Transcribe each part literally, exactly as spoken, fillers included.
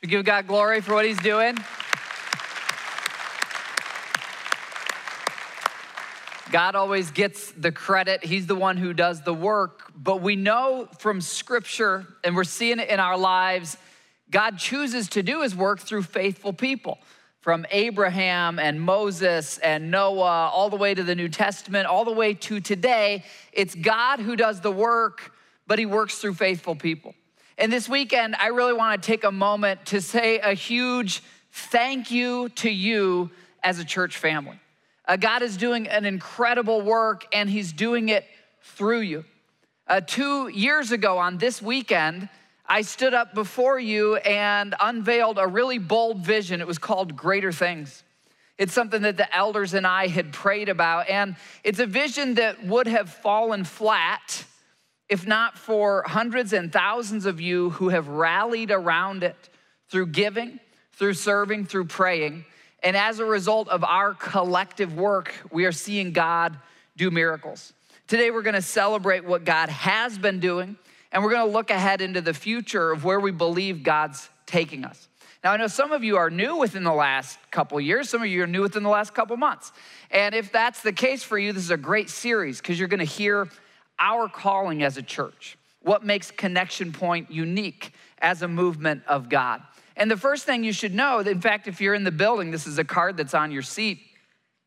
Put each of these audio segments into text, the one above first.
Should we give God glory for what he's doing? God always gets the credit. He's the one who does the work. But we know from Scripture, and we're seeing it in our lives, God chooses to do his work through faithful people. From Abraham and Moses and Noah, all the way to the New Testament, all the way to today, it's God who does the work, but he works through faithful people. And this weekend, I really want to take a moment to say a huge thank you to you as a church family. Uh, God is doing an incredible work, and he's doing it through you. Uh, two years ago on this weekend, I stood up before you and unveiled a really bold vision. It was called Greater Things. It's something that the elders and I had prayed about, and it's a vision that would have fallen flat if not for hundreds and thousands of you who have rallied around it through giving, through serving, through praying. And as a result of our collective work, we are seeing God do miracles. Today, we're gonna celebrate what God has been doing, and we're gonna look ahead into the future of where we believe God's taking us. Now, I know some of you are new within the last couple years. Some of you are new within the last couple months. And if that's the case for you, this is a great series because you're gonna hear our calling as a church, what makes Connection Point unique as a movement of God. And the first thing you should know, in fact, if you're in the building, this is a card that's on your seat,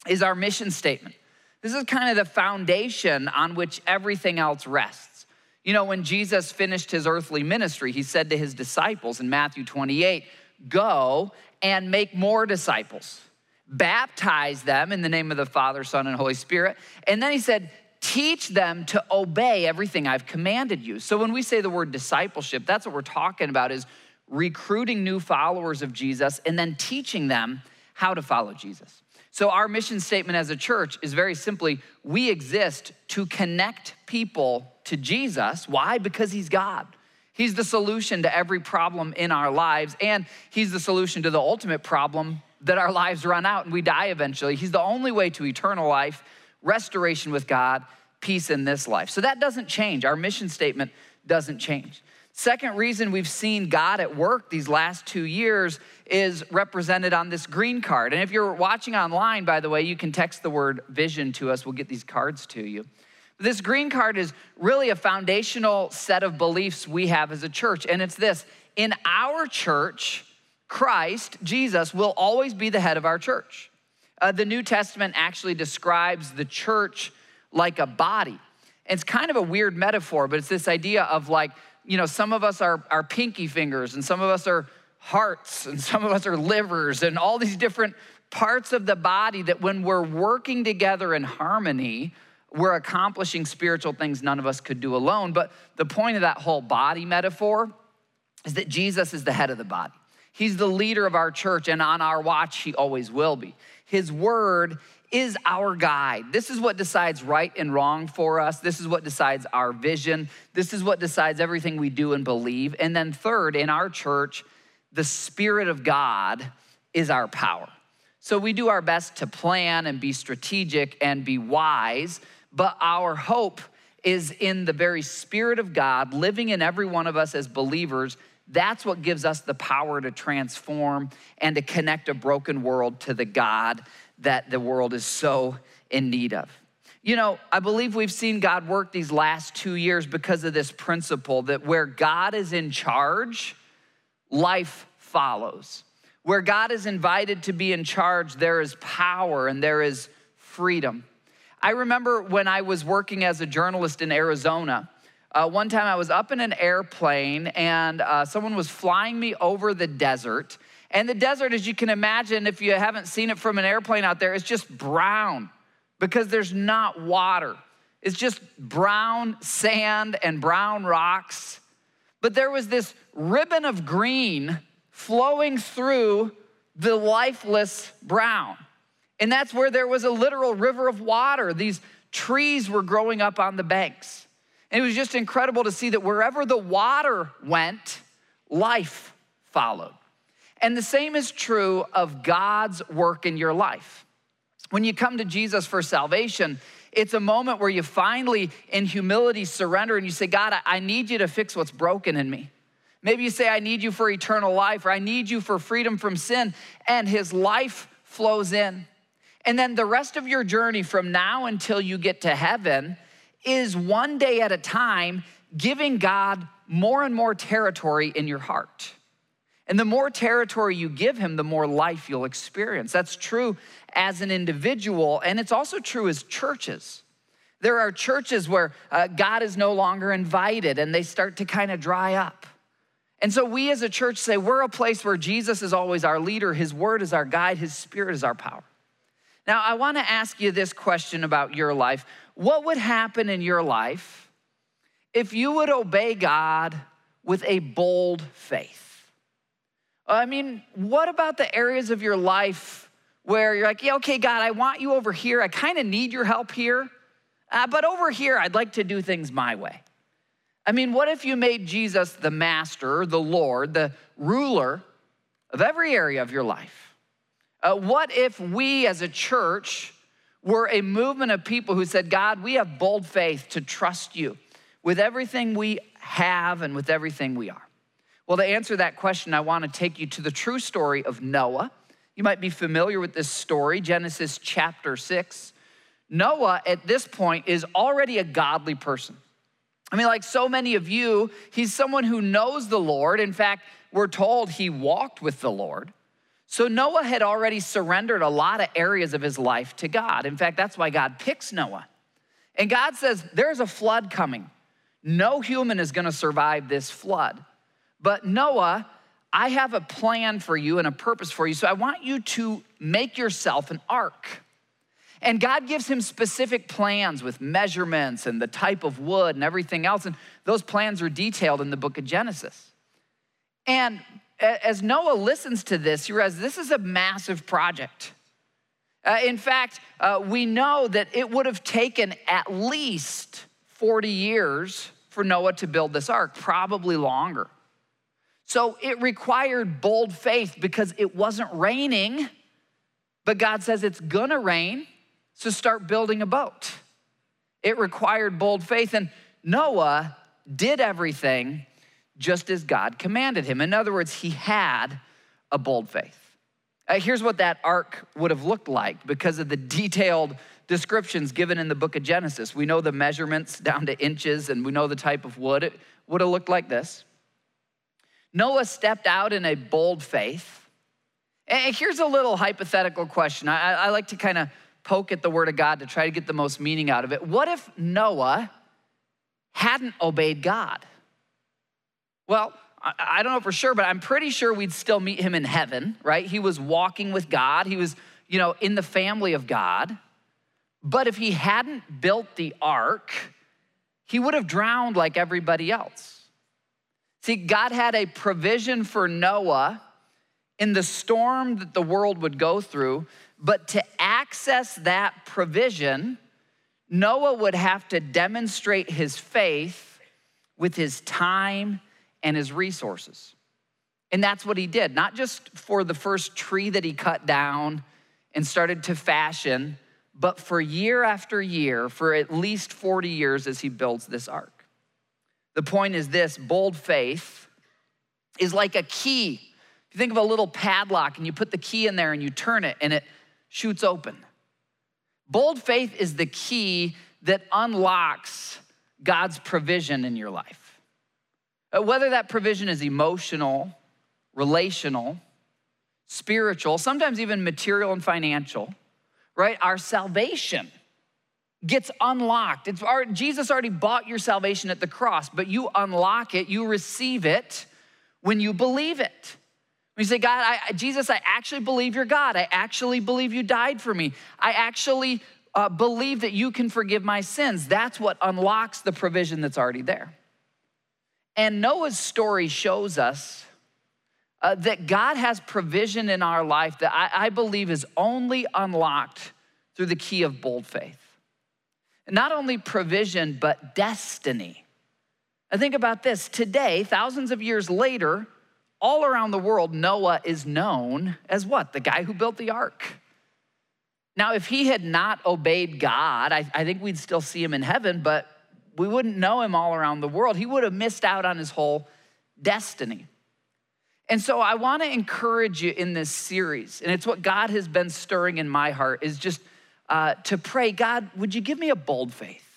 is our mission statement. This is kind of the foundation on which everything else rests. You know, when Jesus finished his earthly ministry, he said to his disciples in Matthew twenty-eight, "Go and make more disciples. Baptize them in the name of the Father, Son, and Holy Spirit." And then he said, "Teach them to obey everything I've commanded you." So when we say the word discipleship, that's what we're talking about, is recruiting new followers of Jesus and then teaching them how to follow Jesus. So our mission statement as a church is very simply, we exist to connect people to Jesus. Why? Because he's God. He's the solution to every problem in our lives, and he's the solution to the ultimate problem that our lives run out and we die eventually. He's the only way to eternal life, restoration with God, peace in this life. So that doesn't change. Our mission statement doesn't change. Second reason we've seen God at work these last two years is represented on this green card. And if you're watching online, by the way, you can text the word vision to us. We'll get these cards to you. This green card is really a foundational set of beliefs we have as a church. And it's this: in our church, Christ, Jesus, will always be the head of our church. Uh, the New Testament actually describes the church like a body. And it's kind of a weird metaphor, but it's this idea of, like, you know, some of us are, are pinky fingers, and some of us are hearts, and some of us are livers, and all these different parts of the body that when we're working together in harmony, we're accomplishing spiritual things none of us could do alone. But the point of that whole body metaphor is that Jesus is the head of the body. He's the leader of our church, and on our watch, he always will be. His word is our guide. This is what decides right and wrong for us. This is what decides our vision. This is what decides everything we do and believe. And then third, in our church, the Spirit of God is our power. So we do our best to plan and be strategic and be wise, but our hope is in the very Spirit of God living in every one of us as believers. That's what gives us the power to transform and to connect a broken world to the God that the world is so in need of. You know, I believe we've seen God work these last two years because of this principle that where God is in charge, life follows. Where God is invited to be in charge, there is power and there is freedom. I remember when I was working as a journalist in Arizona, Uh, one time I was up in an airplane and uh, someone was flying me over the desert. And the desert, as you can imagine, if you haven't seen it from an airplane out there, it's just brown because there's not water. It's just brown sand and brown rocks. But there was this ribbon of green flowing through the lifeless brown. And that's where there was a literal river of water. These trees were growing up on the banks. And it was just incredible to see that wherever the water went, life followed. And the same is true of God's work in your life. When you come to Jesus for salvation, it's a moment where you finally, in humility, surrender and you say, God, I need you to fix what's broken in me. Maybe you say, I need you for eternal life, or I need you for freedom from sin, and his life flows in. And then the rest of your journey from now until you get to heaven is one day at a time giving God more and more territory in your heart. And the more territory you give him, the more life you'll experience. That's true as an individual, and it's also true as churches. There are churches where uh, God is no longer invited, and they start to kind of dry up. And so we as a church say, we're a place where Jesus is always our leader, his word is our guide, his spirit is our power. Now, I want to ask you this question about your life. What would happen in your life if you would obey God with a bold faith? I mean, what about the areas of your life where you're like, yeah, okay, God, I want you over here. I kind of need your help here. Uh, but over here, I'd like to do things my way. I mean, what if you made Jesus the master, the Lord, the ruler of every area of your life? Uh, what if we as a church were a movement of people who said, God, we have bold faith to trust you with everything we have and with everything we are? Well, to answer that question, I want to take you to the true story of Noah. You might be familiar with this story, Genesis chapter six. Noah, at this point, is already a godly person. I mean, like so many of you, he's someone who knows the Lord. In fact, we're told he walked with the Lord. So Noah had already surrendered a lot of areas of his life to God. In fact, that's why God picks Noah. And God says, there's a flood coming. No human is going to survive this flood. But Noah, I have a plan for you and a purpose for you. So I want you to make yourself an ark. And God gives him specific plans with measurements and the type of wood and everything else. And those plans are detailed in the book of Genesis. And as Noah listens to this, he realizes this is a massive project. Uh, in fact, uh, we know that it would have taken at least forty years for Noah to build this ark, probably longer. So it required bold faith because it wasn't raining, but God says it's gonna rain, so start building a boat. It required bold faith, and Noah did everything just as God commanded him. In other words, he had a bold faith. Uh, here's what that ark would have looked like because of the detailed descriptions given in the book of Genesis. We know the measurements down to inches, and we know the type of wood. It would have looked like this. Noah stepped out in a bold faith. And here's a little hypothetical question. I, I like to kind of poke at the word of God to try to get the most meaning out of it. What if Noah hadn't obeyed God? Well, I don't know for sure, but I'm pretty sure we'd still meet him in heaven, right? He was walking with God. He was, you know, in the family of God. But if he hadn't built the ark, he would have drowned like everybody else. See, God had a provision for Noah in the storm that the world would go through, but to access that provision, Noah would have to demonstrate his faith with his time and his resources. And that's what he did, not just for the first tree that he cut down and started to fashion, but for year after year, for at least forty years as he builds this ark. The point is this, bold faith is like a key. If you think of a little padlock and you put the key in there and you turn it and it shoots open. Bold faith is the key that unlocks God's provision in your life. Whether that provision is emotional, relational, spiritual, sometimes even material and financial, right? Our salvation gets unlocked. It's our, Jesus already bought your salvation at the cross, but you unlock it, you receive it when you believe it. When you say, God, I, Jesus, I actually believe you're God. I actually believe you died for me. I actually uh, believe that you can forgive my sins. That's what unlocks the provision that's already there. And Noah's story shows us uh, that God has provision in our life that I, I believe is only unlocked through the key of bold faith. Not only provision, but destiny. Now think about this. Today, thousands of years later, all around the world, Noah is known as what? The guy who built the ark. Now, if he had not obeyed God, I, I think we'd still see him in heaven, but we wouldn't know him all around the world. He would have missed out on his whole destiny. And so I wanna encourage you in this series, and it's what God has been stirring in my heart, is just uh, to pray, God, would you give me a bold faith?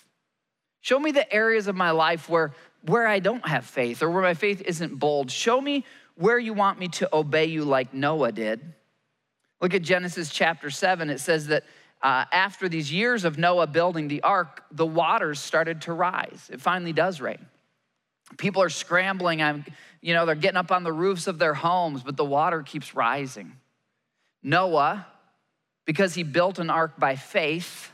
Show me the areas of my life where, where I don't have faith or where my faith isn't bold. Show me where you want me to obey you like Noah did. Look at Genesis chapter seven. It says that uh, after these years of Noah building the ark, the waters started to rise. It finally does rain. People are scrambling. I'm, you know, they're getting up on the roofs of their homes, but the water keeps rising. Noah, because he built an ark by faith,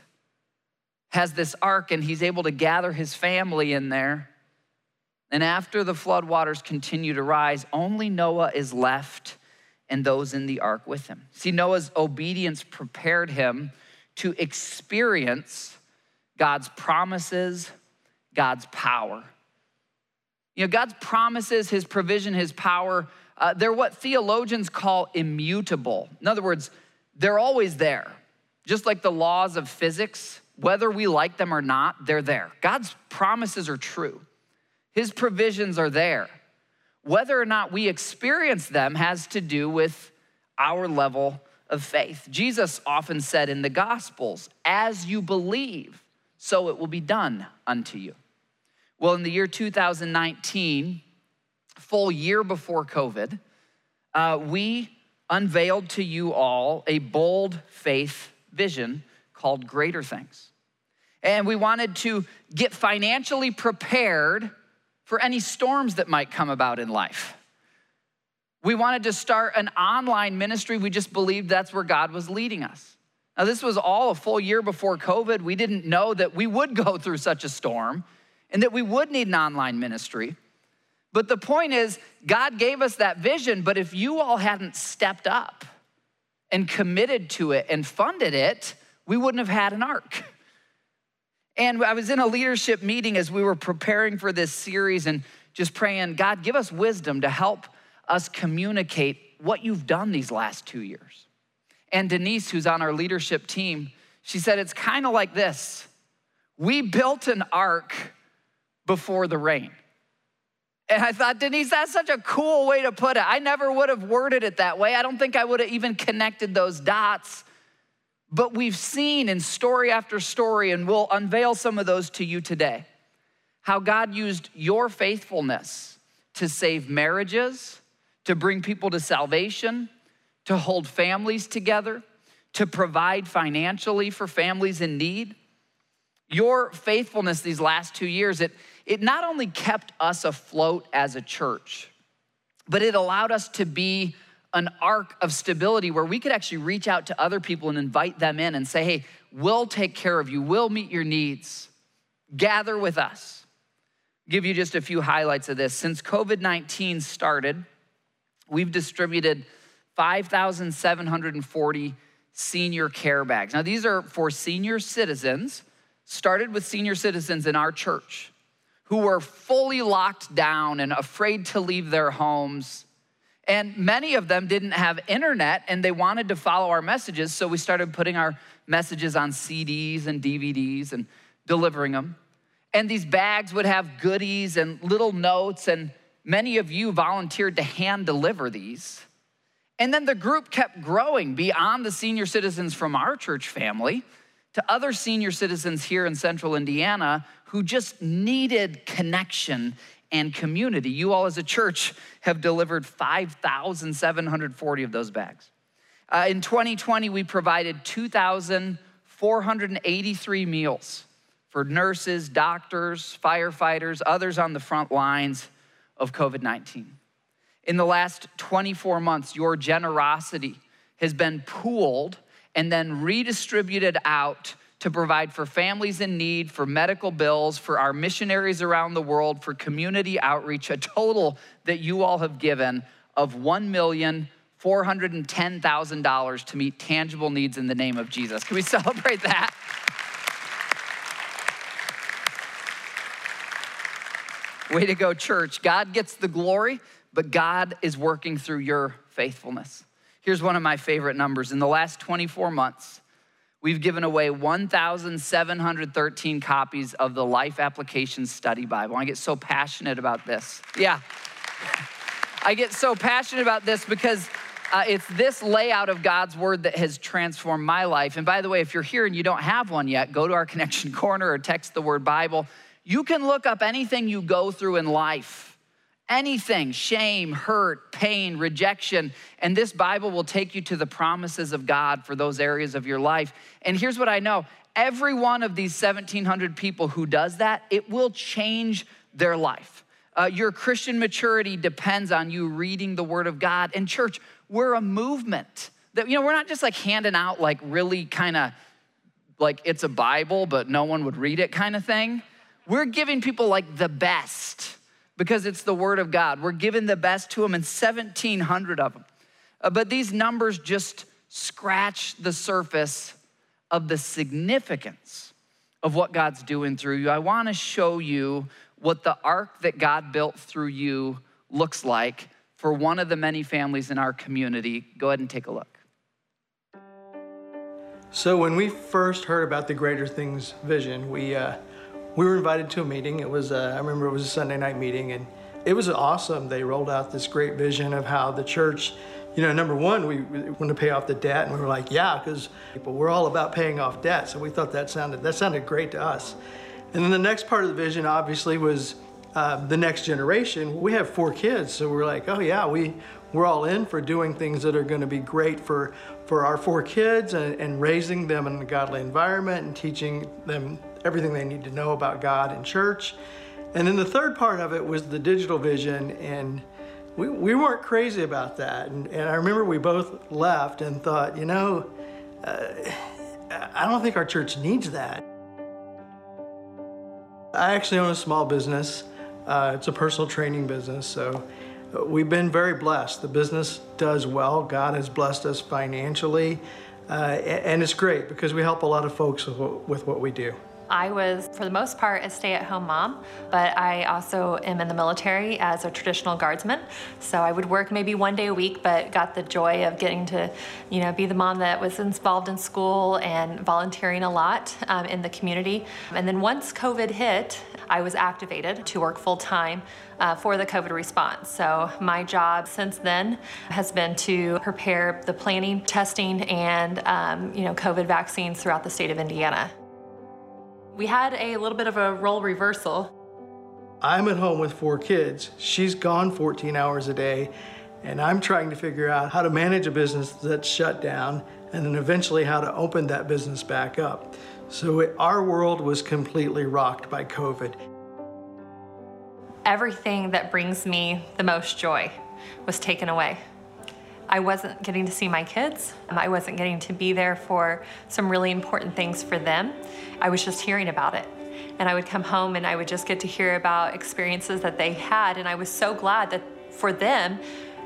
has this ark and he's able to gather his family in there. And after the flood waters continue to rise, only Noah is left and those in the ark with him. See, Noah's obedience prepared him to experience God's promises, God's power. You know, God's promises, his provision, his power, uh, they're what theologians call immutable. In other words, they're always there. Just like the laws of physics, whether we like them or not, they're there. God's promises are true. His provisions are there. Whether or not we experience them has to do with our level of faith. Jesus often said in the Gospels, as you believe, so it will be done unto you. Well, in the year two thousand nineteen, full year before COVID, uh, we unveiled to you all a bold faith vision called Greater Things. And we wanted to get financially prepared for any storms that might come about in life. We wanted to start an online ministry. We just believed that's where God was leading us. Now, this was all a full year before COVID. We didn't know that we would go through such a storm and that we would need an online ministry. But the point is, God gave us that vision, but if you all hadn't stepped up and committed to it and funded it, we wouldn't have had an ark. And I was in a leadership meeting as we were preparing for this series and just praying, God, give us wisdom to help us communicate what you've done these last two years. And Denise, who's on our leadership team, she said, it's kind of like this. We built an ark before the rain. And I thought, Denise, that's such a cool way to put it. I never would have worded it that way. I don't think I would have even connected those dots. But we've seen in story after story, and we'll unveil some of those to you today, how God used your faithfulness to save marriages, to bring people to salvation, to hold families together, to provide financially for families in need. Your faithfulness these last two years, it, it not only kept us afloat as a church, but it allowed us to be an ark of stability where we could actually reach out to other people and invite them in and say, hey, we'll take care of you. We'll meet your needs. Gather with us. Give you just a few highlights of this. Since COVID nineteen started, we've distributed five thousand seven hundred forty senior care bags. Now, these are for senior citizens, started with senior citizens in our church who were fully locked down and afraid to leave their homes. And many of them didn't have internet and they wanted to follow our messages, so we started putting our messages on C Ds and D V Ds and delivering them. And these bags would have goodies and little notes, and many of you volunteered to hand deliver these. And then the group kept growing beyond the senior citizens from our church family to other senior citizens here in central Indiana who just needed connection and community. You all as a church have delivered five thousand seven hundred forty of those bags. Uh, in twenty twenty, we provided two thousand four hundred eighty-three meals for nurses, doctors, firefighters, others on the front lines of COVID nineteen. In the last twenty-four months, your generosity has been pooled and then redistributed out to provide for families in need, for medical bills, for our missionaries around the world, for community outreach, a total that you all have given of one million four hundred ten thousand dollars to meet tangible needs in the name of Jesus. Can we celebrate that? Way to go, church. God gets the glory, but God is working through your faithfulness. Here's one of my favorite numbers. In the last twenty-four months, we've given away one thousand seven hundred thirteen copies of the Life Application Study Bible. I get so passionate about this. Yeah. I get so passionate about this because uh, it's this layout of God's word that has transformed my life. And by the way, if you're here and you don't have one yet, go to our Connection Corner or text the word Bible. You can look up anything you go through in life, anything, shame, hurt, pain, rejection, and this Bible will take you to the promises of God for those areas of your life. And here's what I know. Every one of these seventeen hundred people who does that, it will change their life. Uh, your Christian maturity depends on you reading the Word of God. And church, we're a movement. That, you know, we're not just like handing out like really kind of like it's a Bible, but no one would read it kind of thing. We're giving people like the best because it's the Word of God. We're giving the best to them, and seventeen hundred of them. Uh, but these numbers just scratch the surface of the significance of what God's doing through you. I want to show you what the ark that God built through you looks like for one of the many families in our community. Go ahead and take a look. So when we first heard about the Greater Things vision, we uh, we were invited to a meeting. It was uh, I remember it was a Sunday night meeting, and it was awesome. They rolled out this great vision of how the church, you know, number one, we want to pay off the debt, and we were like, yeah, because we're all about paying off debt. So we thought that sounded, that sounded great to us. And then the next part of the vision, obviously, was uh, the next generation. We have four kids, so we're like, oh yeah, we, we're all in for doing things that are going to be great for, for our four kids and, and raising them in a godly environment and teaching them everything they need to know about God and church. And then the third part of it was the digital vision, and We, we weren't crazy about that, and, and I remember we both left and thought, you know, uh, I don't think our church needs that. I actually own a small business. Uh, it's a personal training business, so we've been very blessed. The business does well. God has blessed us financially, uh, and it's great because we help a lot of folks with what, with what we do. I was, for the most part, a stay-at-home mom, but I also am in the military as a traditional guardsman. So I would work maybe one day a week, but got the joy of getting to, you know, be the mom that was involved in school and volunteering a lot um, in the community. And then once COVID hit, I was activated to work full-time uh, for the COVID response. So my job since then has been to prepare the planning, testing, and um, you know, COVID vaccines throughout the state of Indiana. We had a little bit of a role reversal. I'm at home with four kids. She's gone fourteen hours a day, and I'm trying to figure out how to manage a business that's shut down and then eventually how to open that business back up. So it, our world was completely rocked by COVID. Everything that brings me the most joy was taken away. I wasn't getting to see my kids. I wasn't getting to be there for some really important things for them. I was just hearing about it. And I would come home and I would just get to hear about experiences that they had. And I was so glad that for them,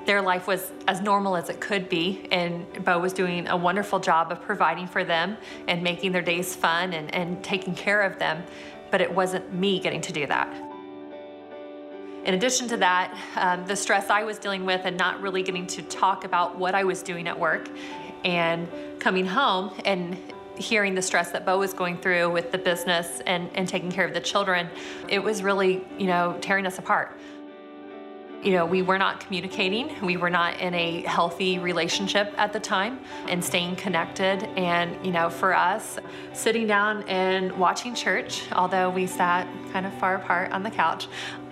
their life was as normal as it could be. And Bo was doing a wonderful job of providing for them and making their days fun and, and taking care of them. But it wasn't me getting to do that. In addition to that, um, the stress I was dealing with and not really getting to talk about what I was doing at work, and coming home and hearing the stress that Bo was going through with the business and, and taking care of the children, it was really, you know, tearing us apart. You know, we were not communicating. We were not in a healthy relationship at the time and staying connected. And, you know, for us, sitting down and watching church, although we sat kind of far apart on the couch,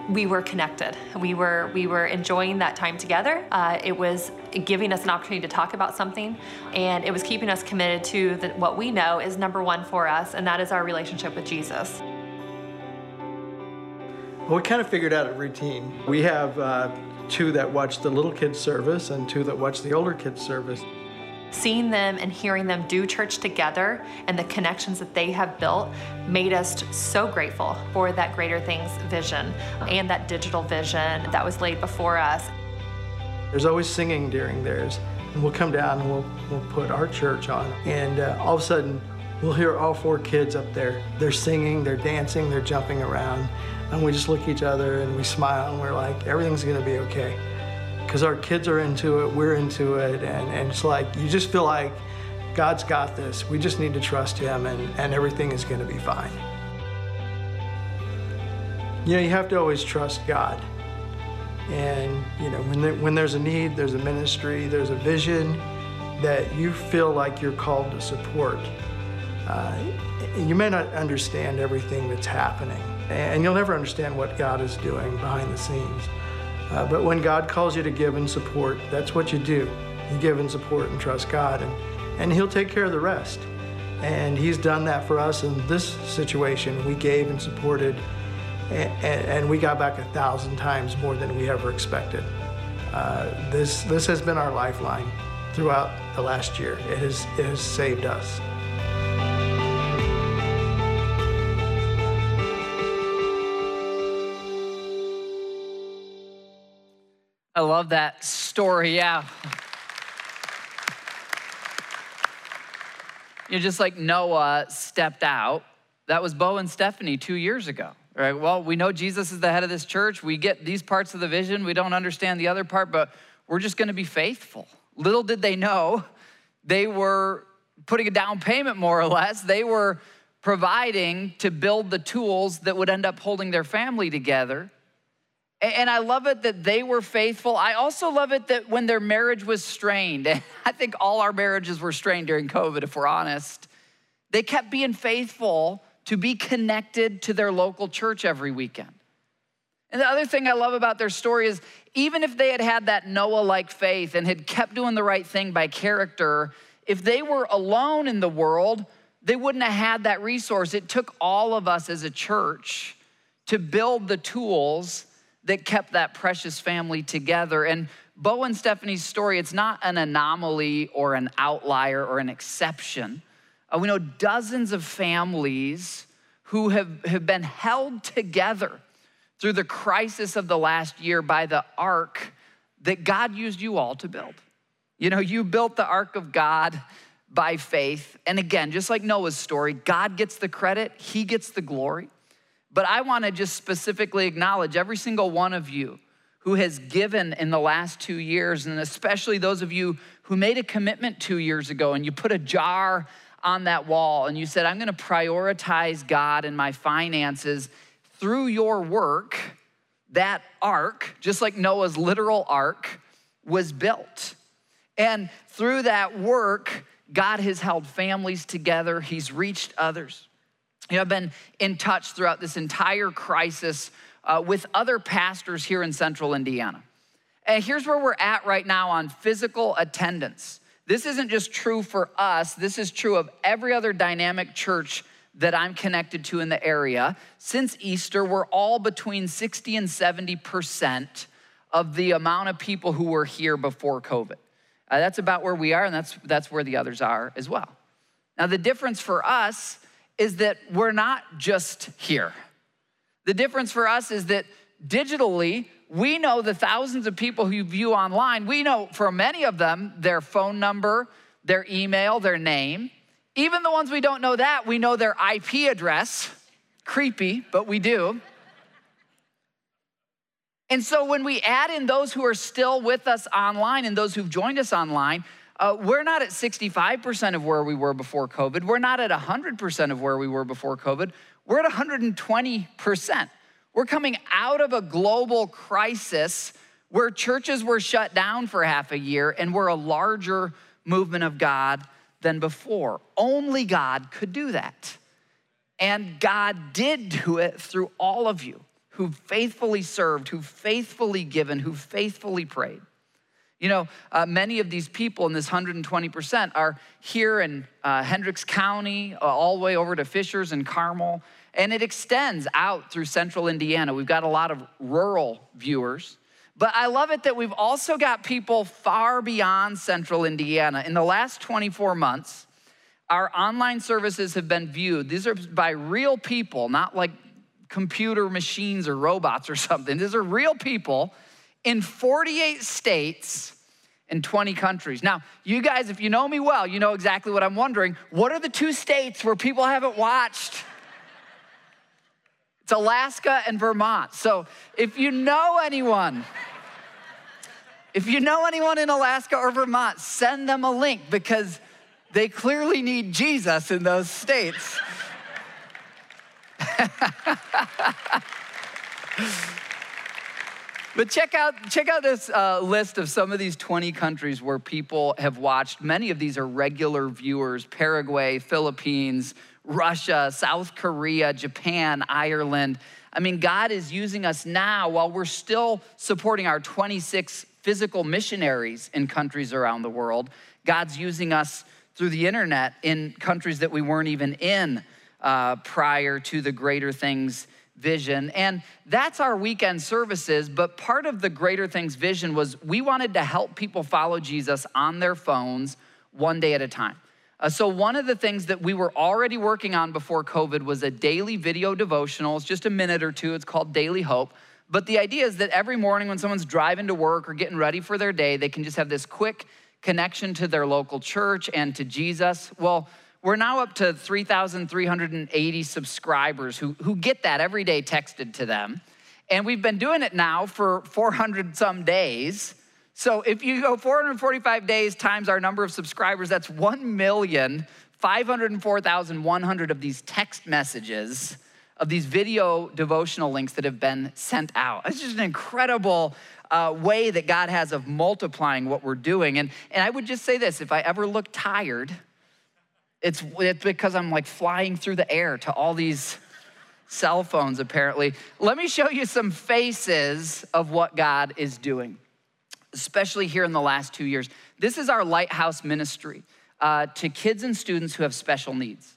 we were connected. We were we were enjoying that time together. Uh, it was giving us an opportunity to talk about something, and it was keeping us committed to the, what we know is number one for us, and that is our relationship with Jesus. Well, we kind of figured out a routine. We have uh, two that watch the little kids' service and two that watch the older kids' service. Seeing them and hearing them do church together and the connections that they have built made us so grateful for that Greater Things vision and that digital vision that was laid before us. There's always singing during theirs, and we'll come down and we'll, we'll put our church on, and uh, all of a sudden we'll hear all four kids up there. They're singing, they're dancing, they're jumping around, and we just look at each other and we smile and we're like, everything's gonna be okay. Because our kids are into it, we're into it, and, and it's like, you just feel like God's got this. We just need to trust Him, and, and everything is going to be fine. You know, you have to always trust God. And you know, when there, when there's a need, there's a ministry, there's a vision that you feel like you're called to support. Uh, and you may not understand everything that's happening, and you'll never understand what God is doing behind the scenes. Uh, but when God calls you to give and support, that's what you do. You give and support and trust God, and, and He'll take care of the rest. And He's done that for us in this situation. We gave and supported, and, and, and we got back a thousand times more than we ever expected. Uh, this, this has been our lifeline throughout the last year. It has, it has saved us. I love that story, yeah. You're just like Noah stepped out. That was Bo and Stephanie two years ago, right? Well, we know Jesus is the head of this church. We get these parts of the vision. We don't understand the other part, but we're just gonna be faithful. Little did they know, they were putting a down payment more or less. They were providing to build the tools that would end up holding their family together. And I love it that they were faithful. I also love it that when their marriage was strained, and I think all our marriages were strained during COVID, if we're honest, they kept being faithful to be connected to their local church every weekend. And the other thing I love about their story is even if they had had that Noah-like faith and had kept doing the right thing by character, if they were alone in the world, they wouldn't have had that resource. It took all of us as a church to build the tools that kept that precious family together. And Bo and Stephanie's story, it's not an anomaly or an outlier or an exception. Uh, we know dozens of families who have, have been held together through the crisis of the last year by the ark that God used you all to build. You know, you built the ark of God by faith. And again, just like Noah's story, God gets the credit, He gets the glory. But I wanna just specifically acknowledge every single one of you who has given in the last two years, and especially those of you who made a commitment two years ago and you put a jar on that wall and you said, I'm gonna prioritize God and my finances through your work. That ark, just like Noah's literal ark, was built. And through that work, God has held families together. He's reached others. You know, I've been in touch throughout this entire crisis uh, with other pastors here in Central Indiana. And here's where we're at right now on physical attendance. This isn't just true for us. This is true of every other dynamic church that I'm connected to in the area. Since Easter, we're all between sixty and seventy percent of the amount of people who were here before COVID. Uh, that's about where we are, and that's, that's where the others are as well. Now, the difference for us is that we're not just here. The difference for us is that digitally, we know the thousands of people who view online, we know for many of them, their phone number, their email, their name. Even the ones we don't know that, we know their I P address. Creepy, but we do. And so when we add in those who are still with us online and those who've joined us online, Uh, we're not at sixty-five percent of where we were before COVID. We're not at one hundred percent of where we were before COVID. We're at one hundred twenty percent. We're coming out of a global crisis where churches were shut down for half a year and we're a larger movement of God than before. Only God could do that. And God did do it through all of you who faithfully served, who faithfully given, who faithfully prayed. You know, uh, many of these people in this one hundred twenty percent are here in uh, Hendricks County, uh, all the way over to Fishers and Carmel, and it extends out through Central Indiana. We've got a lot of rural viewers, but I love it that we've also got people far beyond Central Indiana. In the last twenty-four months, our online services have been viewed. These are by real people, not like computer machines or robots or something. These are real people in forty-eight states and twenty countries. Now, you guys, if you know me well, you know exactly what I'm wondering. What are the two states where people haven't watched? It's Alaska and Vermont. So if you know anyone, if you know anyone in Alaska or Vermont, send them a link because they clearly need Jesus in those states. But check out, check out this uh, list of some of these twenty countries where people have watched. Many of these are regular viewers: Paraguay, Philippines, Russia, South Korea, Japan, Ireland. I mean, God is using us now while we're still supporting our twenty-six physical missionaries in countries around the world. God's using us through the internet in countries that we weren't even in uh, prior to the Greater Things vision. And that's our weekend services, but part of the Greater Things vision was we wanted to help people follow Jesus on their phones one day at a time. Uh, so one of the things that we were already working on before COVID was a daily video devotional. It's just a minute or two. It's called Daily Hope. But the idea is that every morning when someone's driving to work or getting ready for their day, they can just have this quick connection to their local church and to Jesus. Well, we're now up to three thousand three hundred eighty subscribers who, who get that every day texted to them. And we've been doing it now for four hundred some days. So if you go four hundred forty-five days times our number of subscribers, that's one million five hundred four thousand one hundred of these text messages, of these video devotional links that have been sent out. It's just an incredible uh, way that God has of multiplying what we're doing. And, and I would just say this: if I ever look tired, It's, it's because I'm like flying through the air to all these cell phones, apparently. Let me show you some faces of what God is doing, especially here in the last two years. This is our Lighthouse ministry uh, to kids and students who have special needs.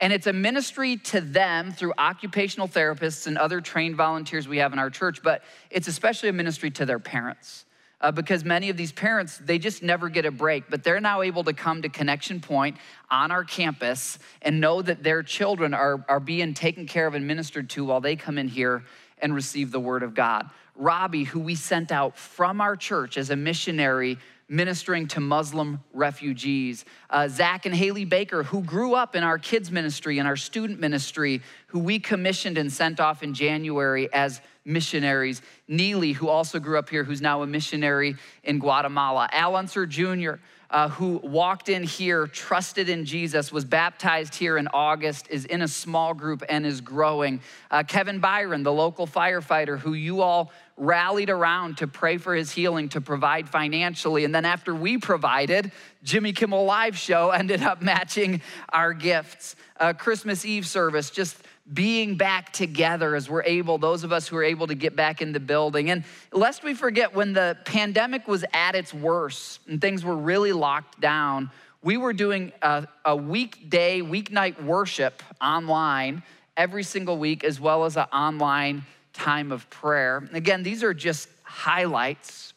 And it's a ministry to them through occupational therapists and other trained volunteers we have in our church, but it's especially a ministry to their parents. Uh, because many of these parents, they just never get a break, but they're now able to come to Connection Point on our campus and know that their children are, are being taken care of and ministered to while they come in here and receive the word of God. Robbie, who we sent out from our church as a missionary ministering to Muslim refugees. Uh, Zach and Haley Baker, who grew up in our kids ministry and our student ministry, who we commissioned and sent off in January as missionaries. Neely, who also grew up here, who's now a missionary in Guatemala. Al Unser Junior, uh, who walked in here, trusted in Jesus, was baptized here in August, is in a small group and is growing. Uh, Kevin Byron, the local firefighter, who you all rallied around to pray for his healing, to provide financially. And then after we provided, Jimmy Kimmel Live Show ended up matching our gifts. Uh, Christmas Eve service, just being back together as we're able, those of us who are able to get back in the building. And lest we forget, when the pandemic was at its worst and things were really locked down, we were doing a, a weekday, weeknight worship online every single week, as well as an online time of prayer. Again, these are just highlights,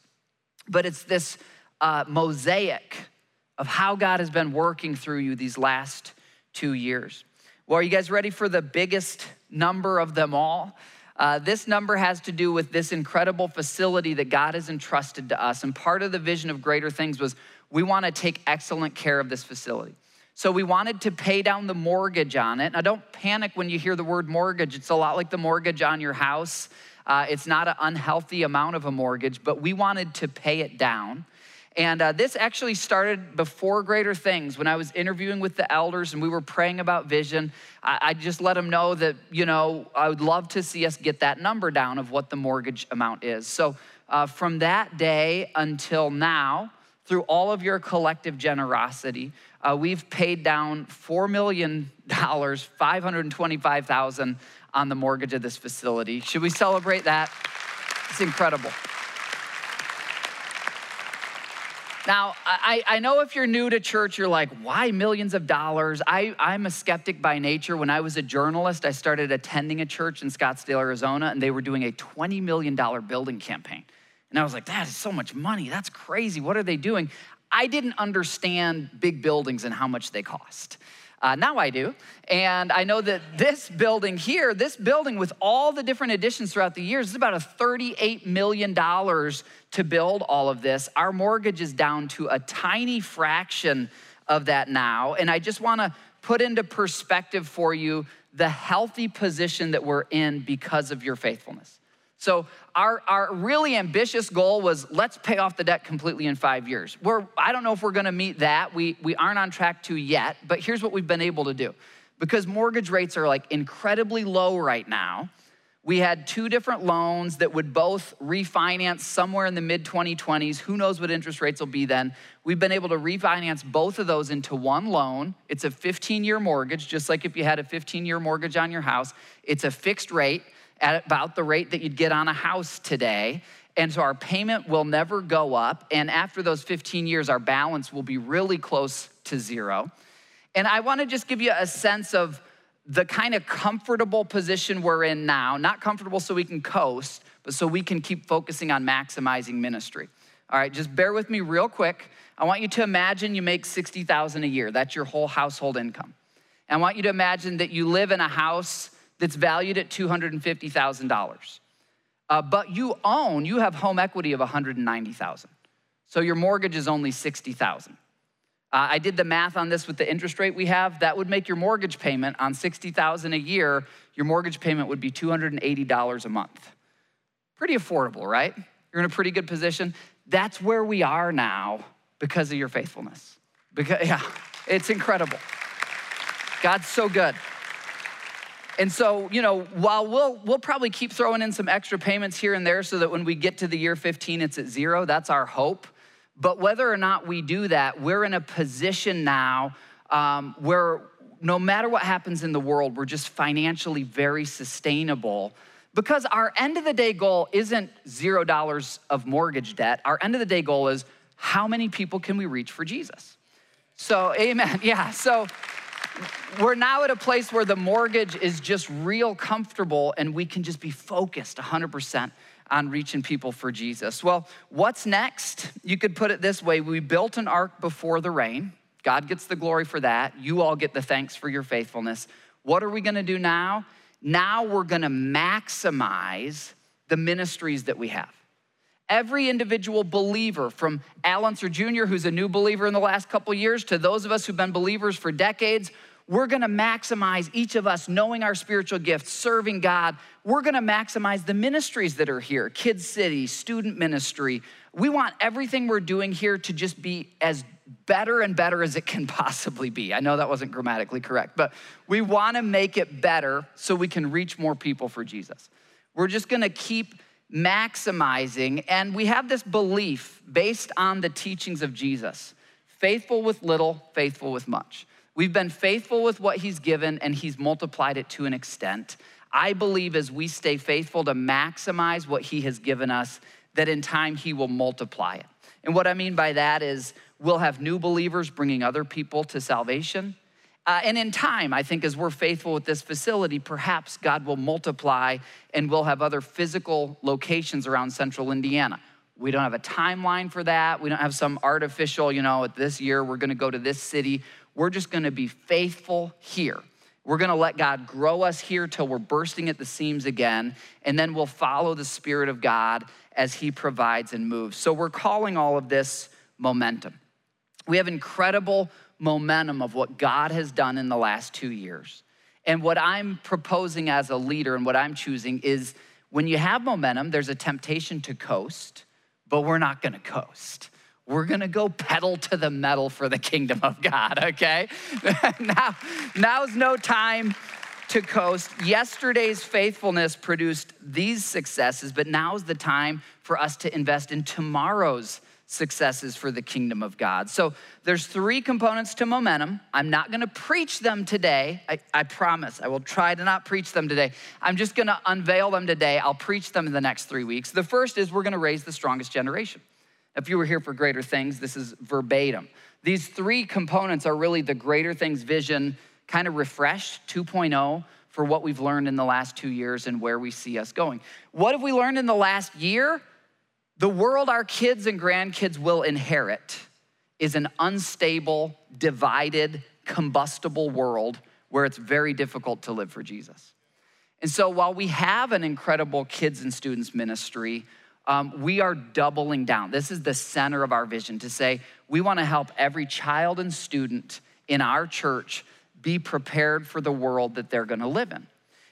but it's this uh, mosaic of how God has been working through you these last two years. Well, are you guys ready for the biggest number of them all? Uh, this number has to do with this incredible facility that God has entrusted to us. And part of the vision of Greater Things was we want to take excellent care of this facility. So we wanted to pay down the mortgage on it. Now, don't panic when you hear the word mortgage. It's a lot like the mortgage on your house. Uh, it's not an unhealthy amount of a mortgage, but we wanted to pay it down. And uh, this actually started before Greater Things. When I was interviewing with the elders and we were praying about vision, I, I just let them know that, you know, I would love to see us get that number down of what the mortgage amount is. So uh, from that day until now, through all of your collective generosity, uh, we've paid down four million five hundred twenty-five thousand dollars on the mortgage of this facility. Should we celebrate that? It's incredible. Now, I, I know if you're new to church, you're like, why millions of dollars? I, I'm a skeptic by nature. When I was a journalist, I started attending a church in Scottsdale, Arizona, and they were doing a twenty million dollar building campaign. And I was like, that is so much money. That's crazy. What are they doing? I didn't understand big buildings and how much they cost. Uh, now I do. And I know that this building here, this building with all the different additions throughout the years, is about a thirty-eight million dollars to build all of this. Our mortgage is down to a tiny fraction of that now. And I just want to put into perspective for you the healthy position that we're in because of your faithfulness. So our, our really ambitious goal was, let's pay off the debt completely in five years. We're, I don't know if we're gonna meet that. We, we aren't on track to yet, but here's what we've been able to do. Because mortgage rates are like incredibly low right now, We had two different loans that would both refinance somewhere in the mid twenty twenties. Who knows what interest rates will be then. We've been able to refinance both of those into one loan. It's a fifteen-year mortgage, just like if you had a fifteen-year mortgage on your house. It's a fixed rate at about the rate that you'd get on a house today. And so our payment will never go up. And after those fifteen years, our balance will be really close to zero. And I wanna just give you a sense of the kind of comfortable position we're in now, not comfortable so we can coast, but so we can keep focusing on maximizing ministry. All right, just bear with me real quick. I want you to imagine you make sixty thousand dollars a year. That's your whole household income. And I want you to imagine that you live in a house that's valued at two hundred fifty thousand dollars. Uh, but you own, you have home equity of one hundred ninety thousand dollars. So your mortgage is only sixty thousand dollars. Uh, I did the math on this with the interest rate we have. That would make your mortgage payment on sixty thousand dollars a year, your mortgage payment would be two hundred eighty dollars a month. Pretty affordable, right? You're in a pretty good position. That's where we are now because of your faithfulness. Because, yeah, it's incredible. God's so good. And so, you know, while we'll, we'll probably keep throwing in some extra payments here and there so that when we get to the year fifteen, it's at zero. That's our hope. But whether or not we do that, we're in a position now um, where no matter what happens in the world, we're just financially very sustainable because our end of the day goal isn't zero dollars of mortgage debt. Our end of the day goal is how many people can we reach for Jesus? So, amen, yeah, so we're now at a place where the mortgage is just real comfortable and we can just be focused one hundred percent on reaching people for Jesus. Well, what's next? You could put it this way. We built an ark before the rain. God gets the glory for that. You all get the thanks for your faithfulness. What are we gonna do now? Now we're gonna maximize the ministries that we have. Every individual believer, from Al Unser Junior, who's a new believer in the last couple years, to those of us who've been believers for decades, we're gonna maximize, each of us knowing our spiritual gifts, serving God. We're gonna maximize the ministries that are here, Kids City, student ministry. We want everything we're doing here to just be as better and better as it can possibly be. I know that wasn't grammatically correct, but we wanna make it better so we can reach more people for Jesus. We're just gonna keep maximizing, and we have this belief based on the teachings of Jesus. Faithful with little, faithful with much. We've been faithful with what he's given and he's multiplied it to an extent. I believe as we stay faithful to maximize what he has given us, that in time he will multiply it. And what I mean by that is we'll have new believers bringing other people to salvation. Uh, and in time, I think as we're faithful with this facility, perhaps God will multiply and we'll have other physical locations around central Indiana. We don't have a timeline for that. We don't have some artificial, you know, this year we're gonna go to this city. We're just gonna be faithful here. We're gonna let God grow us here till we're bursting at the seams again, and then we'll follow the Spirit of God as he provides and moves. So we're calling all of this momentum. We have incredible momentum of what God has done in the last two years. And what I'm proposing as a leader and what I'm choosing is when you have momentum, there's a temptation to coast, but we're not gonna coast. We're gonna go pedal to the metal for the kingdom of God, okay? now, now's no time to coast. Yesterday's faithfulness produced these successes, but now's the time for us to invest in tomorrow's successes for the kingdom of God. So there's three components to momentum. I'm not gonna preach them today. I, I promise, I will try to not preach them today. I'm just gonna unveil them today. I'll preach them in the next three weeks. The first is we're gonna raise the strongest generation. If you were here for Greater Things, this is verbatim. These three components are really the Greater Things vision, kind of refreshed two point oh for what we've learned in the last two years and where we see us going. What have we learned in the last year? The world our kids and grandkids will inherit is an unstable, divided, combustible world where it's very difficult to live for Jesus. And so while we have an incredible kids and students ministry, Um, we are doubling down. This is the center of our vision to say, we wanna help every child and student in our church be prepared for the world that they're gonna live in.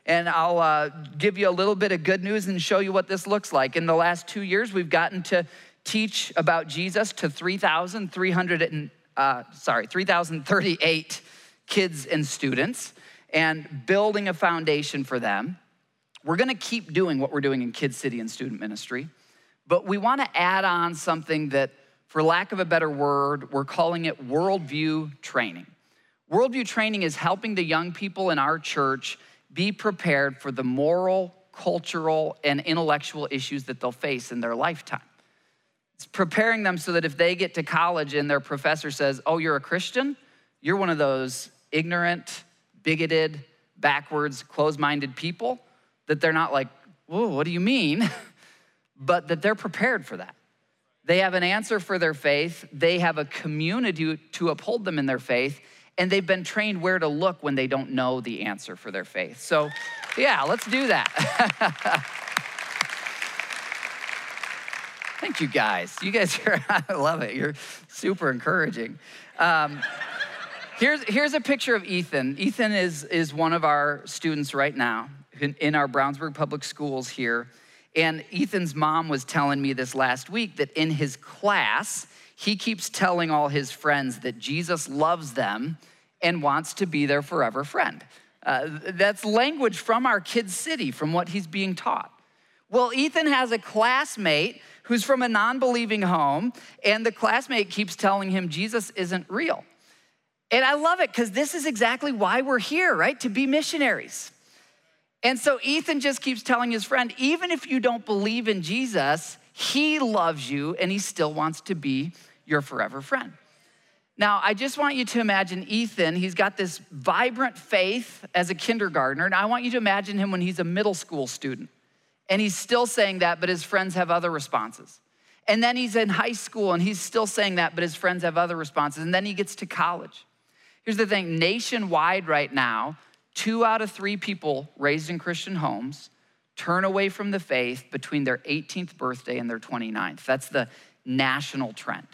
And I'll uh, give you a little bit of good news and show you what this looks like. In the last two years, we've gotten to teach about Jesus to three thousand three hundred, uh, sorry, three thousand thirty-eight kids and students and building a foundation for them. We're gonna keep doing what we're doing in Kids City and student ministry, but we wanna add on something that, for lack of a better word, we're calling it worldview training. Worldview training is helping the young people in our church be prepared for the moral, cultural, and intellectual issues that they'll face in their lifetime. It's preparing them so that if they get to college and their professor says, oh, you're a Christian, you're one of those ignorant, bigoted, backwards, closed-minded people, that they're not like, whoa, what do you mean? But that they're prepared for that. They have an answer for their faith. They have a community to uphold them in their faith, and they've been trained where to look when they don't know the answer for their faith. So yeah, let's do that. Thank you guys. You guys are, I love it. You're super encouraging. Um, here's, here's a picture of Ethan. Ethan is, is one of our students right now in, in our Brownsburg Public Schools here. And Ethan's mom was telling me this last week that in his class, he keeps telling all his friends that Jesus loves them and wants to be their forever friend. Uh, that's language from our Kids City, from what he's being taught. Well, Ethan has a classmate who's from a non-believing home, and the classmate keeps telling him Jesus isn't real. And I love it, because this is exactly why we're here, right? To be missionaries. And so Ethan just keeps telling his friend, even if you don't believe in Jesus, he loves you and he still wants to be your forever friend. Now, I just want you to imagine Ethan. He's got this vibrant faith as a kindergartner, and I want you to imagine him when he's a middle school student. And he's still saying that, but his friends have other responses. And then he's in high school, and he's still saying that, but his friends have other responses. And then he gets to college. Here's the thing, nationwide right now, Two out of three people raised in Christian homes turn away from the faith between their eighteenth birthday and their twenty-ninth. That's the national trend.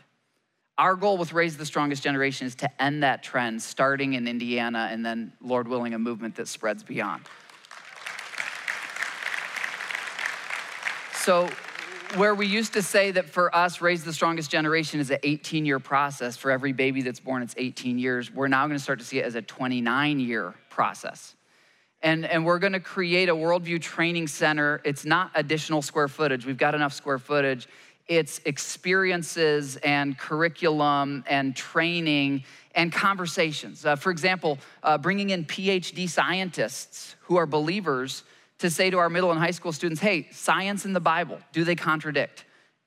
Our goal with Raise the Strongest Generation is to end that trend, starting in Indiana and then, Lord willing, a movement that spreads beyond. So where we used to say that for us, Raise the Strongest Generation is an eighteen-year process. For every baby that's born, it's eighteen years. We're now gonna start to see it as a twenty-nine-year process. And, and we're gonna create a worldview training center. It's not additional square footage. We've got enough square footage. It's experiences and curriculum and training and conversations. Uh, for example, uh, bringing in PhD scientists who are believers to say to our middle and high school students, hey, science and the Bible, do they contradict?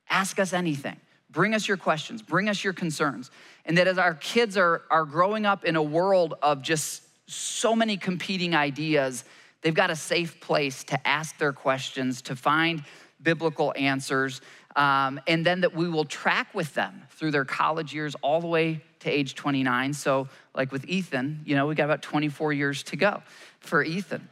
Ask us anything. Bring us your questions. Bring us your concerns. And that as our kids are, are growing up in a world of just so many competing ideas, they've got a safe place to ask their questions, to find biblical answers, um, and then that we will track with them through their college years all the way to age twenty-nine. So like with Ethan, you know, we got about twenty-four years to go for Ethan.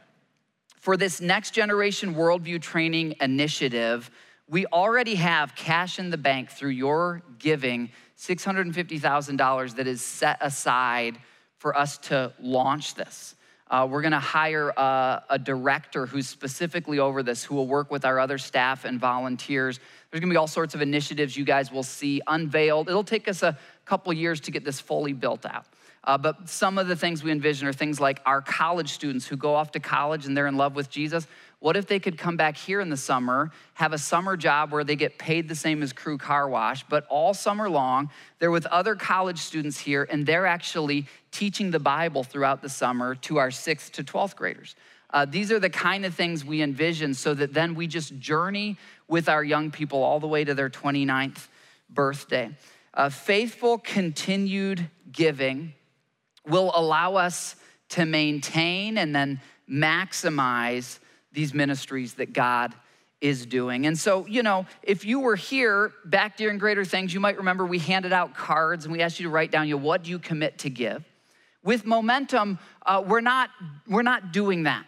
For this next generation worldview training initiative, we already have cash in the bank through your giving, six hundred fifty thousand dollars that is set aside for us to launch this. Uh, we're gonna hire a, a director who's specifically over this, who will work with our other staff and volunteers. There's gonna be all sorts of initiatives you guys will see unveiled. It'll take us a couple years to get this fully built out. Uh, but some of the things we envision are things like our college students who go off to college and they're in love with Jesus. What if they could come back here in the summer, have a summer job where they get paid the same as crew car wash, but all summer long, they're with other college students here and they're actually teaching the Bible throughout the summer to our sixth to twelfth graders. Uh, these are the kind of things we envision so that then we just journey with our young people all the way to their twenty-ninth birthday. Uh, faithful continued giving will allow us to maintain and then maximize these ministries that God is doing. And so, you know, if you were here back during Greater Things, you might remember we handed out cards and we asked you to write down, you know, what do you commit to give? With Momentum, uh, we're not, we're not doing that.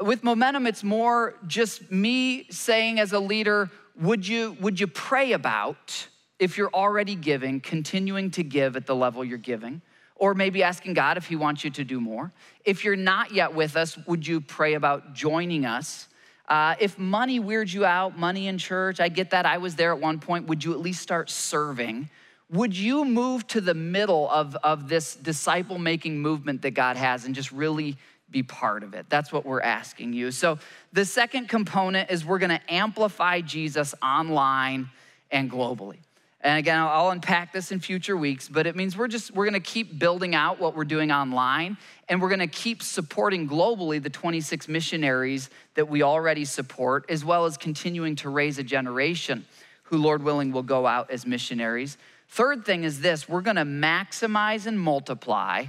With Momentum, it's more just me saying as a leader, would you, would you pray about, if you're already giving, continuing to give at the level you're giving? Or maybe asking God if he wants you to do more. If you're not yet with us, would you pray about joining us? Uh, if money weirds you out, money in church, I get that, I was there at one point, would you at least start serving? Would you move to the middle of, of this disciple-making movement that God has and just really be part of it. That's what we're asking you. So the second component is we're gonna amplify Jesus online and globally. And again, I'll unpack this in future weeks, but it means we're just, we're gonna keep building out what we're doing online, and we're gonna keep supporting globally the twenty-six missionaries that we already support, as well as continuing to raise a generation who, Lord willing, will go out as missionaries. Third thing is this, we're gonna maximize and multiply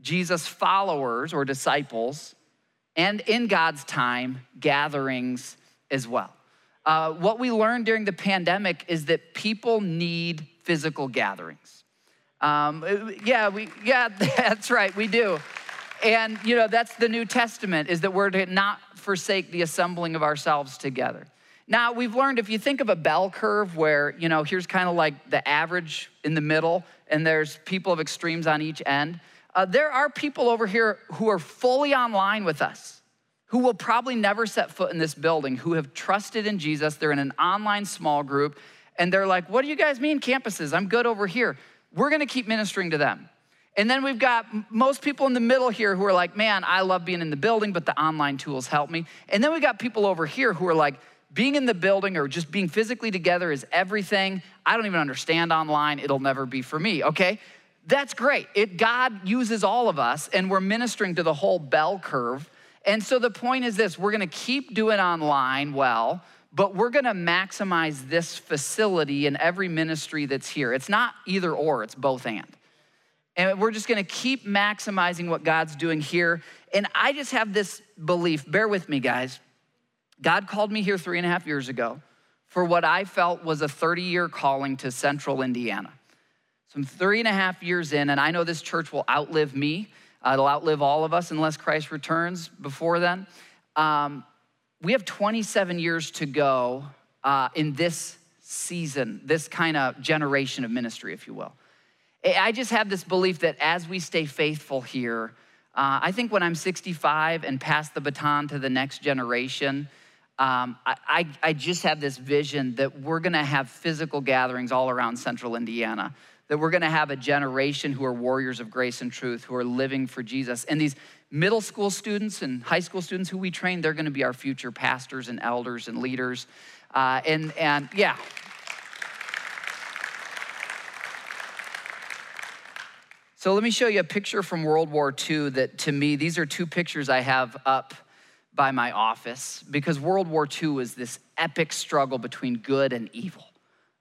Jesus' followers or disciples, and in God's time, gatherings as well. Uh, what we learned during the pandemic is that people need physical gatherings. Um, yeah, we, yeah, that's right, we do. And you know, that's the New Testament, is that we're to not forsake the assembling of ourselves together. Now, we've learned, if you think of a bell curve where, you know, here's kind of like the average in the middle, and there's people of extremes on each end, uh, there are people over here who are fully online with us, who will probably never set foot in this building, who have trusted in Jesus. They're in an online small group, and they're like, what do you guys mean campuses? I'm good over here. We're gonna keep ministering to them. And then we've got most people in the middle here who are like, man, I love being in the building, but the online tools help me. And then we've got people over here who are like, being in the building or just being physically together is everything. I don't even understand online. It'll never be for me, okay? That's great. It, God uses all of us, and we're ministering to the whole bell curve. And so the point is this, we're gonna keep doing online well, but we're gonna maximize this facility and every ministry that's here. It's not either or, it's both and. And we're just gonna keep maximizing what God's doing here. And I just have this belief, bear with me guys. God called me here three and a half years ago for what I felt was a thirty year calling to Central Indiana. So I'm three and a half years in, and I know this church will outlive me. Uh, it'll outlive all of us unless Christ returns before then. Um, we have twenty-seven years to go uh, in this season, this kind of generation of ministry, if you will. I just have this belief that as we stay faithful here, uh, I think when I'm sixty-five and pass the baton to the next generation, um, I, I, I just have this vision that we're gonna have physical gatherings all around Central Indiana, that we're gonna have a generation who are warriors of grace and truth, who are living for Jesus. And these middle school students and high school students who we train, they're gonna be our future pastors and elders and leaders. Uh, and, and yeah. So let me show you a picture from World War Two that, to me, these are two pictures I have up by my office, because World War Two was this epic struggle between good and evil.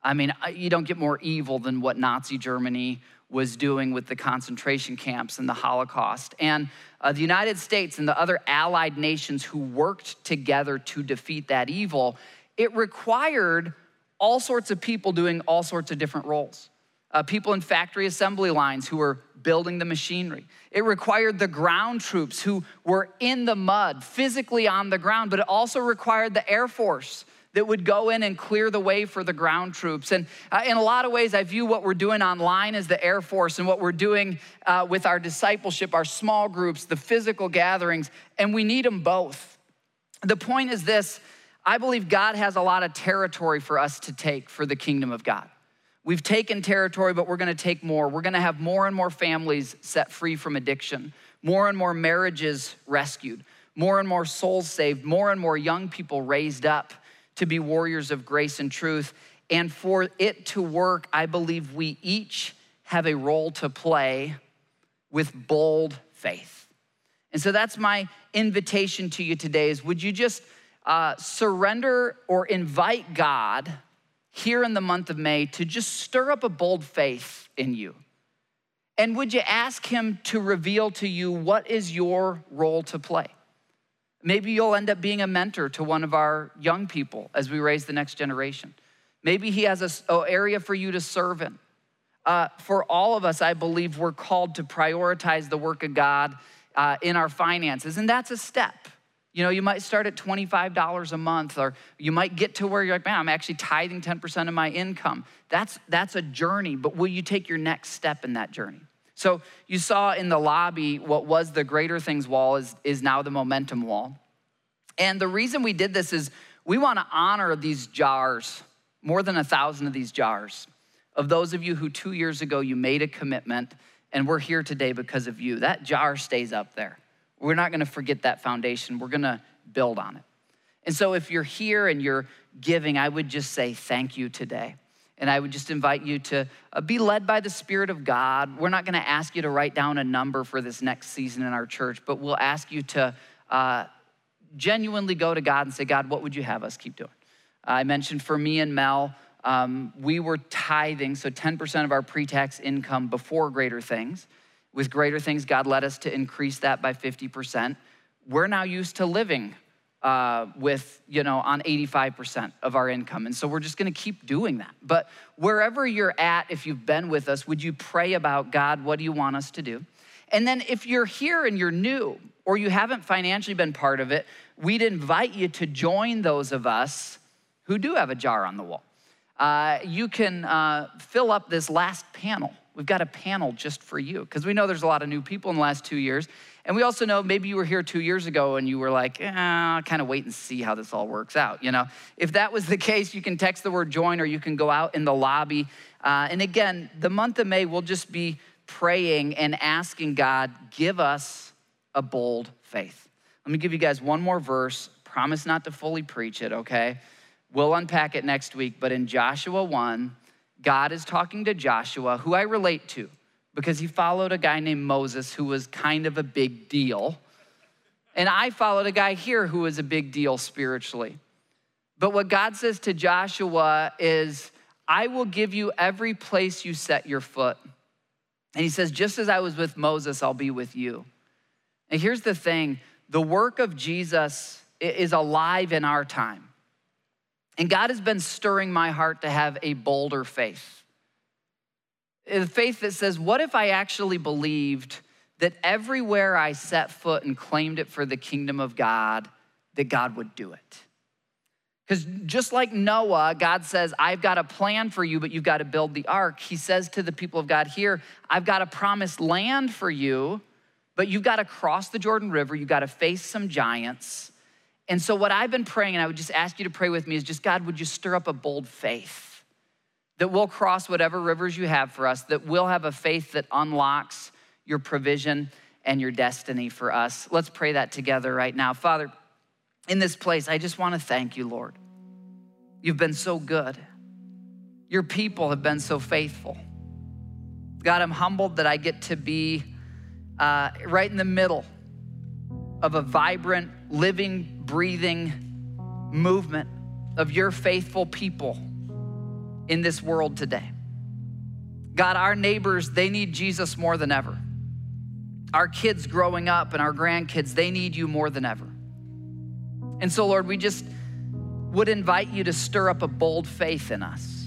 I mean, you don't get more evil than what Nazi Germany was doing with the concentration camps and the Holocaust. And uh, the United States and the other allied nations who worked together to defeat that evil, it required all sorts of people doing all sorts of different roles. Uh, people in factory assembly lines who were building the machinery. It required the ground troops who were in the mud, physically on the ground, but it also required the Air Force that would go in and clear the way for the ground troops. And uh, in a lot of ways, I view what we're doing online as the Air Force, and what we're doing uh, with our discipleship, our small groups, the physical gatherings, and we need them both. The point is this, I believe God has a lot of territory for us to take for the kingdom of God. We've taken territory, but we're gonna take more. We're gonna have more and more families set free from addiction, more and more marriages rescued, more and more souls saved, more and more young people raised up to be warriors of grace and truth. And for it to work, I believe we each have a role to play with bold faith. And so that's my invitation to you today, is would you just uh, surrender or invite God here in the month of May to just stir up a bold faith in you? And would you ask him to reveal to you what is your role to play? Maybe you'll end up being a mentor to one of our young people as we raise the next generation. Maybe he has an area for you to serve in. Uh, for all of us, I believe we're called to prioritize the work of God uh, in our finances, and that's a step. You know, you might start at twenty-five dollars a month, or you might get to where you're like, man, I'm actually tithing ten percent of my income. That's, that's a journey, but will you take your next step in that journey? So you saw in the lobby, what was the Greater Things Wall is, is now the Momentum Wall. And the reason we did this is we wanna honor these jars, more than a thousand of these jars, of those of you who two years ago you made a commitment, and we're here today because of you. That jar stays up there. We're not gonna forget that foundation. We're gonna build on it. And so if you're here and you're giving, I would just say thank you today. And I would just invite you to be led by the Spirit of God. We're not gonna ask you to write down a number for this next season in our church, but we'll ask you to uh, genuinely go to God and say, God, what would you have us keep doing? I mentioned for me and Mel, um, we were tithing, so ten percent of our pre-tax income before Greater Things. With Greater Things, God led us to increase that by fifty percent. We're now used to living Uh, with, you know, on eighty-five percent of our income. And so we're just gonna keep doing that. But wherever you're at, if you've been with us, would you pray about, God, what do you want us to do? And then if you're here and you're new, or you haven't financially been part of it, we'd invite you to join those of us who do have a jar on the wall. Uh, you can uh, fill up this last panel. We've got a panel just for you, because we know there's a lot of new people in the last two years. And we also know maybe you were here two years ago and you were like, eh, I'll kind of wait and see how this all works out, you know? If that was the case, you can text the word join, or you can go out in the lobby. Uh, and again, the month of May, we'll just be praying and asking God, give us a bold faith. Let me give you guys one more verse. Promise not to fully preach it, okay? We'll unpack it next week. But in Joshua one, God is talking to Joshua, who I relate to, because he followed a guy named Moses who was kind of a big deal. And I followed a guy here who was a big deal spiritually. But what God says to Joshua is, I will give you every place you set your foot. And he says, just as I was with Moses, I'll be with you. And here's the thing, the work of Jesus is alive in our time. And God has been stirring my heart to have a bolder faith. The faith that says, what if I actually believed that everywhere I set foot and claimed it for the kingdom of God, that God would do it? Because just like Noah, God says, I've got a plan for you, but you've got to build the ark. He says to the people of God here, I've got a promised land for you, but you've got to cross the Jordan River. You've got to face some giants. And so what I've been praying, and I would just ask you to pray with me, is just, God, would you stir up a bold faith? That we'll cross whatever rivers you have for us, that we'll have a faith that unlocks your provision and your destiny for us. Let's pray that together right now. Father, in this place, I just wanna thank you, Lord. You've been so good. Your people have been so faithful. God, I'm humbled that I get to be uh, right in the middle of a vibrant, living, breathing movement of your faithful people in this world today. God, our neighbors, they need Jesus more than ever. Our kids growing up and our grandkids, they need you more than ever. And so, Lord, we just would invite you to stir up a bold faith in us.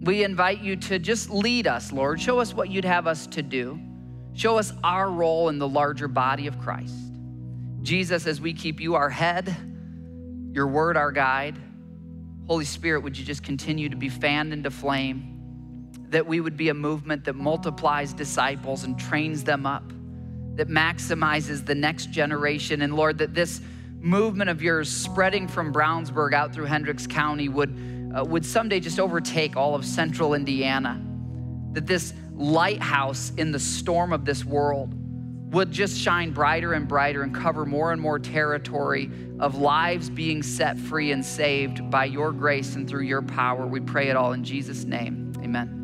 We invite you to just lead us, Lord. Show us what you'd have us to do. Show us our role in the larger body of Christ. Jesus, as we keep you our head, your word our guide, Holy Spirit, would you just continue to be fanned into flame, that we would be a movement that multiplies disciples and trains them up, that maximizes the next generation. And Lord, that this movement of yours spreading from Brownsburg out through Hendricks County would, uh, would someday just overtake all of central Indiana, that this lighthouse in the storm of this world would just shine brighter and brighter and cover more and more territory of lives being set free and saved by your grace and through your power. We pray it all in Jesus' name, amen.